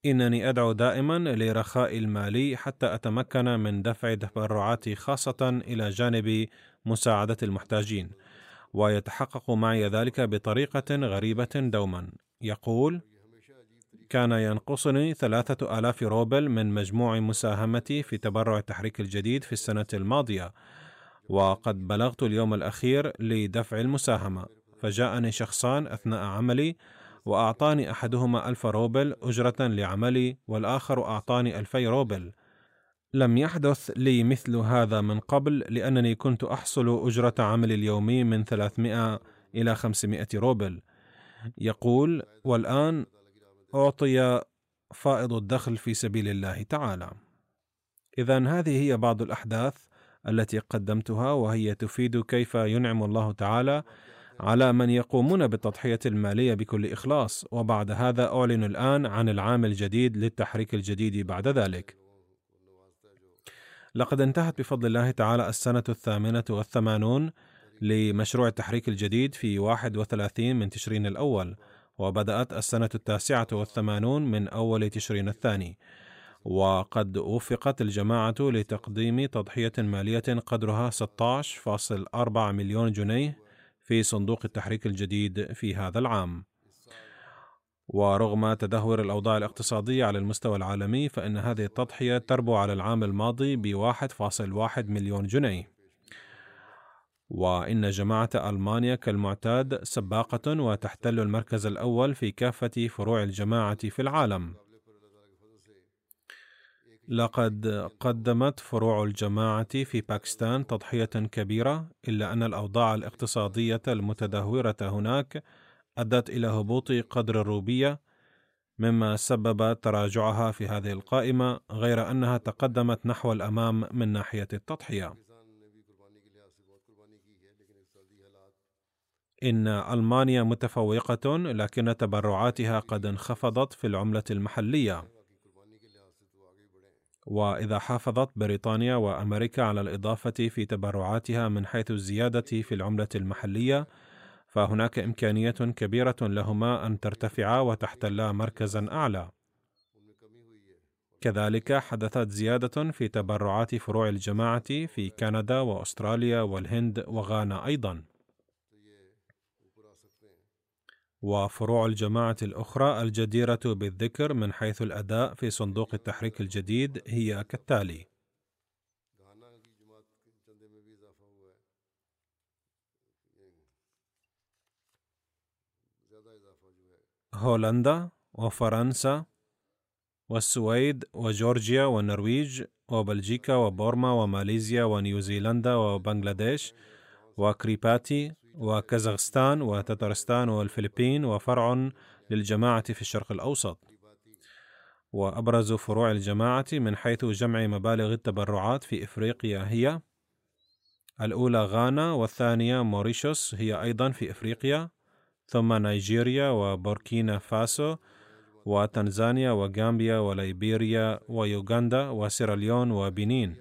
إنني أدعو دائما لرخاء المالي حتى أتمكن من دفع تبرعاتي، خاصة إلى جانب مساعدة المحتاجين، ويتحقق معي ذلك بطريقة غريبة دوما. يقول: كان ينقصني ثلاثة آلاف روبل من مجموع مساهمتي في تبرع التحريك الجديد في السنة الماضية، وقد بلغت اليوم الأخير لدفع المساهمة، فجاءني شخصان أثناء عملي، وأعطاني أحدهما ألف روبل أجرة لعملي، والآخر أعطاني ألفي روبل. لم يحدث لي مثل هذا من قبل، لأنني كنت أحصل أجرة عملي اليومي من ثلاثمائة إلى خمسمائة روبل. يقول: والآن أعطي فائض الدخل في سبيل الله تعالى. إذن هذه هي بعض الأحداث التي قدمتها، وهي تفيد كيف ينعم الله تعالى على من يقومون بالتضحية المالية بكل إخلاص. وبعد هذا أعلن الآن عن العام الجديد للتحريك الجديد بعد ذلك. لقد انتهت بفضل الله تعالى السنة الثامنة والثمانون لمشروع التحريك الجديد في واحد وثلاثين من تشرين الأول، وبدأت السنة التاسعة والثمانون من أول تشرين الثاني. وقد وفقت الجماعة لتقديم تضحية مالية قدرها ستة عشر فاصلة أربعة مليون جنيه في صندوق التحريك الجديد في هذا العام. ورغم تدهور الأوضاع الاقتصادية على المستوى العالمي، فإن هذه التضحية تربو على العام الماضي ب واحد فاصلة واحد مليون جنيه. وإن جماعة ألمانيا كالمعتاد سباقة وتحتل المركز الأول في كافة فروع الجماعة في العالم. لقد قدمت فروع الجماعة في باكستان تضحية كبيرة، إلا أن الأوضاع الاقتصادية المتدهورة هناك أدت إلى هبوط قدر الروبية، مما سبب تراجعها في هذه القائمة، غير أنها تقدمت نحو الأمام من ناحية التضحية. إن ألمانيا متفوقة، لكن تبرعاتها قد انخفضت في العملة المحلية. وإذا حافظت بريطانيا وأمريكا على الإضافة في تبرعاتها من حيث الزيادة في العملة المحلية، فهناك إمكانية كبيرة لهما أن ترتفعا وتحتلا مركزا أعلى. كذلك حدثت زيادة في تبرعات فروع الجماعة في كندا وأستراليا والهند وغانا أيضا. وفروع الجماعة الأخرى الجديرة بالذكر من حيث الأداء في صندوق التحريك الجديد هي كالتالي: هولندا وفرنسا والسويد وجورجيا والنرويج وبلجيكا وبورما وماليزيا ونيوزيلندا وبنغلاديش وكريباتي وكازاخستان وتترستان والفلبين، وفرع للجماعة في الشرق الأوسط. وأبرز فروع الجماعة من حيث جمع مبالغ التبرعات في إفريقيا هي: الأولى غانا، والثانية موريشيوس هي أيضا في إفريقيا، ثم نيجيريا وبوركينا فاسو وتنزانيا وغامبيا وليبيريا ويوغندا وسيراليون وبنين.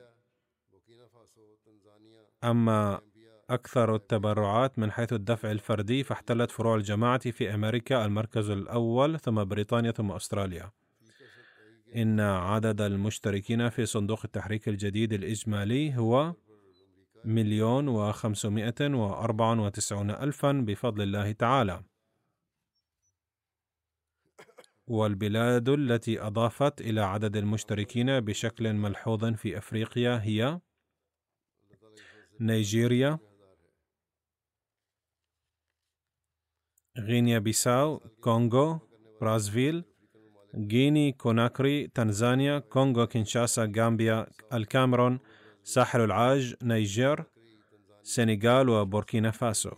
أما أكثر التبرعات من حيث الدفع الفردي، فاحتلت فروع الجماعة في أمريكا المركز الأول، ثم بريطانيا، ثم أستراليا. إن عدد المشتركين في صندوق التحريك الجديد الإجمالي هو مليون وخمسمائة وأربعة وتسعون ألفا بفضل الله تعالى. والبلاد التي أضافت إلى عدد المشتركين بشكل ملحوظ في أفريقيا هي نيجيريا، غينيا بيساو، كونغو برازفيل، غيني كوناكري، تنزانيا، كونغو كينشاسا، غامبيا، الكاميرون، ساحل العاج، نيجر، سنغال وبوركينا فاسو.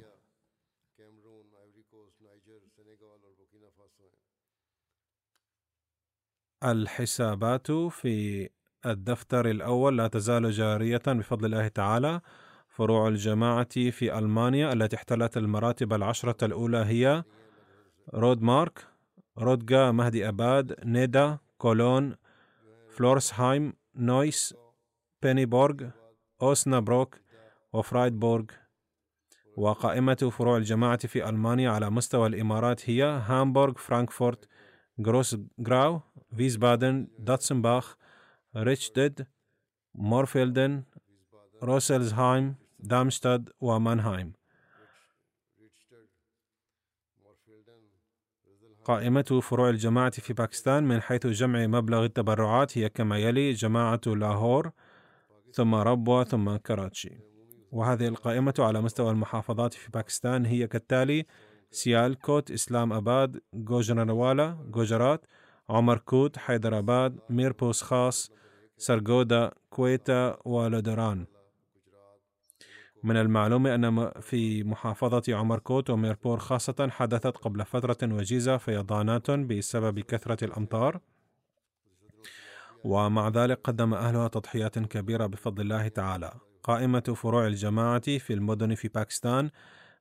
الحسابات في الدفتر الأول لا تزال جارية بفضل الله تعالى. فروع الجماعة في ألمانيا التي احتلت المراتب العشرة الأولى هي رودمارك، رودغا، مهدي أباد، نيدا، كولون، فلورسهايم، نويس، بينيبورغ، أوسنابروك وفرايدبورغ. وقائمة فروع الجماعة في ألمانيا على مستوى الإمارات هي هامبورغ، فرانكفورت، غروس غراو، فيسبادن، داتسنباخ، ريتشدد، مورفيلدن، روسلزهايم، دامشتاد ومانهايم. قائمة فروع الجماعة في باكستان من حيث جمع مبلغ التبرعات هي كما يلي: جماعة لاهور، ثم ربوة، ثم كراتشي. وهذه القائمة على مستوى المحافظات في باكستان هي كالتالي: سيالكوت، إسلام أباد، جوجرانوالا، جوجرات، عمركوت، حيدرآباد، ميرپوس خاص، سرگودا، كويتا ولدران. من المعلوم أن في محافظة عمركوت وميرپور خاصة حدثت قبل فترة وجيزة فيضانات بسبب كثرة الأمطار، ومع ذلك قدم أهلها تضحيات كبيرة بفضل الله تعالى. قائمة فروع الجماعة في المدن في باكستان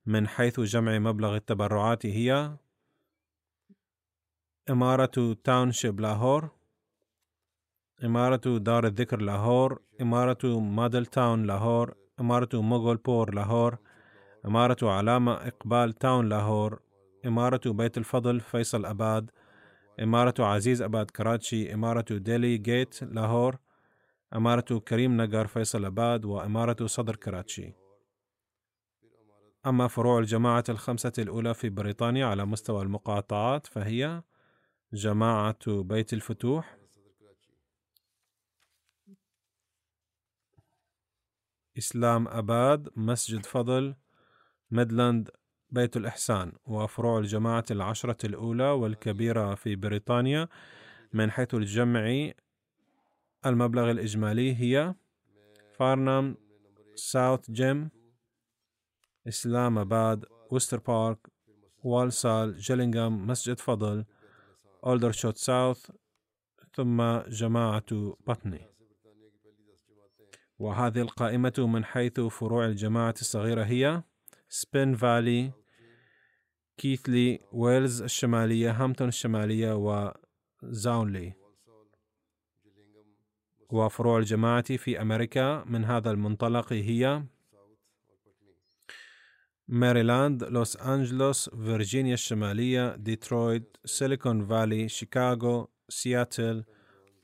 من حيث جمع مبلغ التبرعات هي إمارة تاونشيب لاهور، إمارة دار الذكر لاهور، إمارة مادل تاون لاهور، إمارة مغول بور لاهور، إمارة علامة إقبال تاون لاهور، إمارة بيت الفضل فيصل أباد، إمارة عزيز أباد كراتشي، إمارة ديلي جيت لاهور، إمارة كريم نجار فيصل أباد، وإمارة صدر كراتشي. أما فروع الجماعة الخمسة الأولى في بريطانيا على مستوى المقاطعات فهي جماعة بيت الفتوح، إسلام أباد، مسجد فضل، ميدلاند، بيت الإحسان. وفروع الجماعة العشرة الأولى والكبيرة في بريطانيا من حيث الجمع المبلغ الإجمالي هي فارنام، ساوث جيم، إسلام أباد، وستر بارك، والسال، جيلينغام، مسجد فضل، أولدرشوت ساوث، ثم جماعة بطني. وهذه القائمة من حيث فروع الجماعة الصغيرة هي سبين فالي، كيثلي، ويلز الشمالية، هامبتون الشمالية، وزاونلي. وفروع الجماعة في أمريكا من هذا المنطلق هي ماريلاند، لوس أنجلوس، فيرجينيا الشمالية، ديترويت، سيليكون فالي، شيكاغو، سياتل،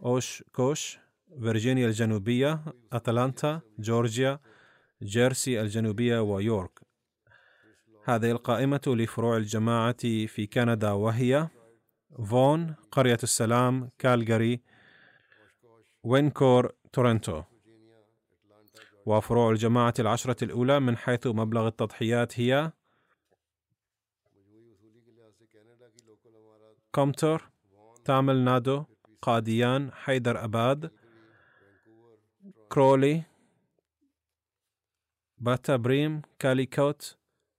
أوش كوش، فيرجينيا الجنوبية، أتلانتا، جورجيا، جيرسي الجنوبية، ويورك. هذه القائمة لفروع الجماعة في كندا وهي فون، قرية السلام، كالغاري، وينكور، تورنتو. وفروع الجماعة العشرة الأولى من حيث مبلغ التضحيات هي كومتور، تامل نادو، قاديان، حيدر أباد، كرولي، باتا بريم، كاليكوت،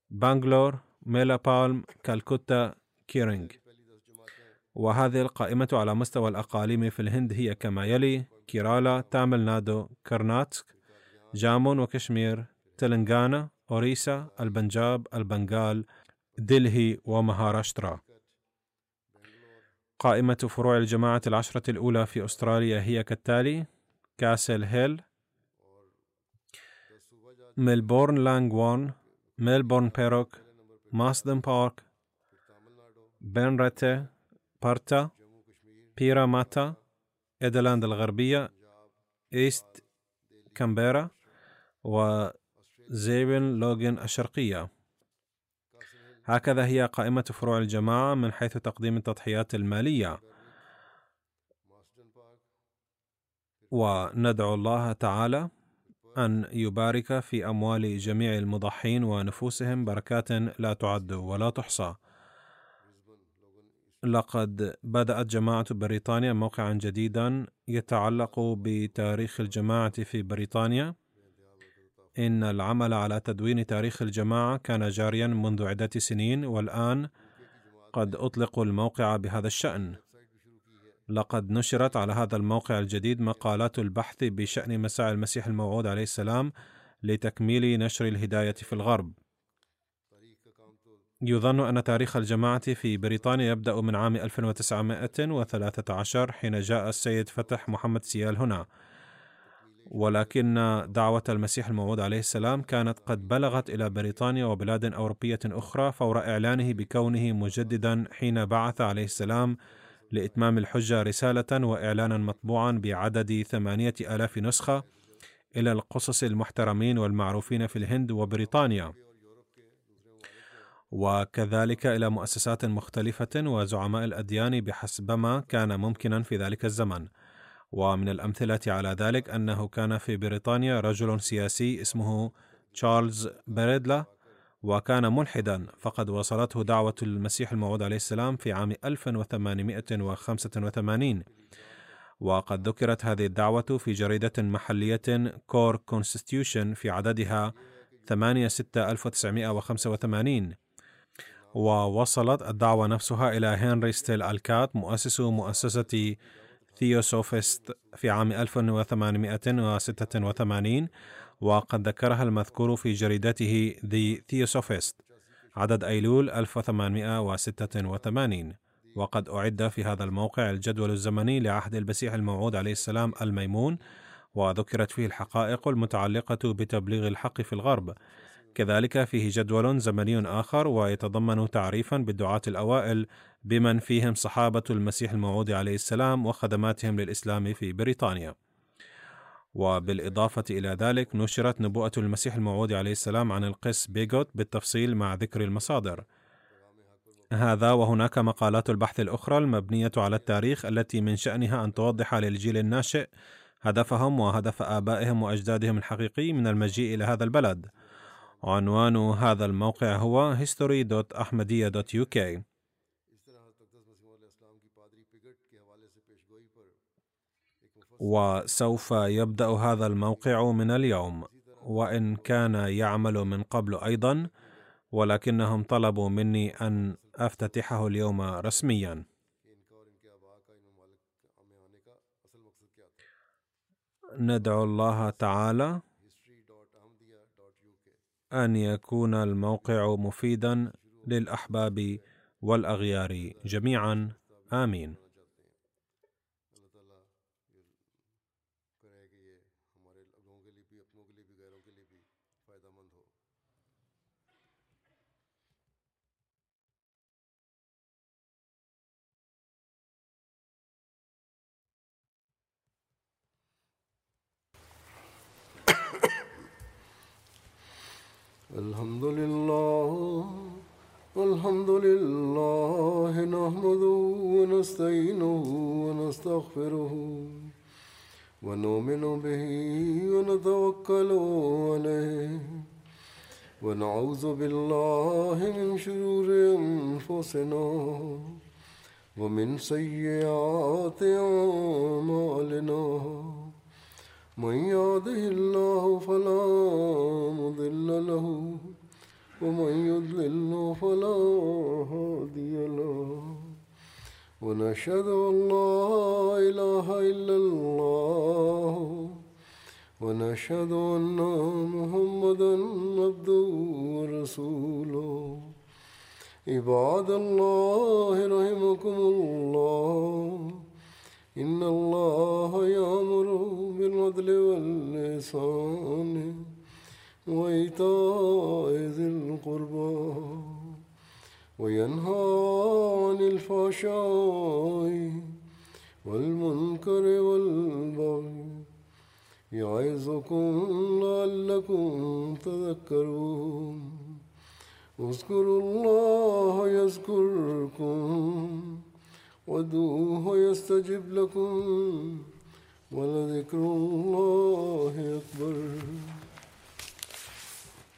بانغلور، ميلا بالم، كالكوتا، كيرينغ. وهذه القائمة على مستوى الأقاليم في الهند هي كما يلي: كيرالا، تامل نادو، كرناتسك، جامون وكشمير، تلنغانا، أوريسا، البنجاب، البنغال، دلهي، ومهاراشترا. قائمة فروع الجماعة العشرة الأولى في أستراليا هي كالتالي: كاسل هيل، ملبورن لانغوان، ملبورن بيروك، ماسدن بارك، بنرتة، بارتا، بيراماتا، إيدلاند الغربية، إيست كامبيرا، وزيبن لوغن الشرقية. هكذا هي قائمة فروع الجماعة من حيث تقديم التضحيات المالية، وندعو الله تعالى أن يبارك في أموال جميع المضحين ونفوسهم بركات لا تعد ولا تحصى. لقد بدأت جماعة بريطانيا موقعا جديدا يتعلق بتاريخ الجماعة في بريطانيا. إن العمل على تدوين تاريخ الجماعة كان جاريا منذ عدة سنين، والآن قد أطلقوا الموقع بهذا الشأن. لقد نشرت على هذا الموقع الجديد مقالات البحث بشأن مساء المسيح الموعود عليه السلام لتكميل نشر الهداية في الغرب. يظن أن تاريخ الجماعة في بريطانيا يبدأ من عام ألف وتسعمائة وثلاثة عشر حين جاء السيد فتح محمد سيال هنا، ولكن دعوة المسيح الموعود عليه السلام كانت قد بلغت إلى بريطانيا وبلاد أوروبية أخرى فور إعلانه بكونه مجددا حين بعث عليه السلام لإتمام الحجة رسالة وإعلانا مطبوعا بعدد ثمانية آلاف نسخة إلى القصص المحترمين والمعروفين في الهند وبريطانيا، وكذلك إلى مؤسسات مختلفة وزعماء الأديان بحسبما كان ممكنا في ذلك الزمن. ومن الأمثلة على ذلك أنه كان في بريطانيا رجل سياسي اسمه تشارلز بريدلا وكان ملحدا، فقد وصلته دعوة المسيح الموعود عليه السلام في عام ألف وثمانمائة وخمسة وثمانين، وقد ذكرت هذه الدعوة في جريدة محلية كور كونستيوشن في عددها ثمانية ستة ألف وتسعمائة وخمسة وثمانين. ووصلت الدعوة نفسها إلى هنري ستيل الكات مؤسس مؤسسة ثيوسوفست في عام ألف وثمانمئة وستة وثمانين، وقد ذكرها المذكور في جريدته The Theosophist عدد أيلول ألف وثمانمئة وستة وثمانين. وقد أعد في هذا الموقع الجدول الزمني لعهد المسيح الموعود عليه السلام الميمون، وذكرت فيه الحقائق المتعلقة بتبليغ الحق في الغرب. كذلك فيه جدول زمني آخر ويتضمن تعريفا بالدعاة الأوائل بمن فيهم صحابة المسيح الموعود عليه السلام وخدماتهم للإسلام في بريطانيا. وبالإضافة إلى ذلك نشرت نبوءة المسيح الموعود عليه السلام عن القس بيغوت بالتفصيل مع ذكر المصادر. هذا وهناك مقالات البحث الأخرى المبنية على التاريخ التي من شأنها أن توضح للجيل الناشئ هدفهم وهدف آبائهم وأجدادهم الحقيقي من المجيء إلى هذا البلد. عنوان هذا الموقع هو history dot ahmadiyya dot u k. وسوف يبدأ هذا الموقع من اليوم، وإن كان يعمل من قبل أيضا، ولكنهم طلبوا مني أن أفتتحه اليوم رسميا. ندعو الله تعالى أن يكون الموقع مفيدا للأحباب والأغيار جميعا، آمين. الحمد لله الحمد لله نحمده ونستعينه ونستغفره ونؤمن به ونتوكل عليه ونعوذ بالله من شرور أنفسنا ومن سيئات أعمالنا من يهده الله فلا مضل له ومن يضلل فلا هادي له ونشهد أن لا إله إلا الله ونشهد أن محمدا عبده ورسوله. عباد الله رحمكم الله، إن الله يأمر بالعدل والإحسان وإيتاء ذي القربى وينهى عن الفحشاء والمنكر والبغي يعظكم لعلكم تذكرون. اذكروا الله يذكركم وادعوه يستجب لكم ولذكر الله أكبر.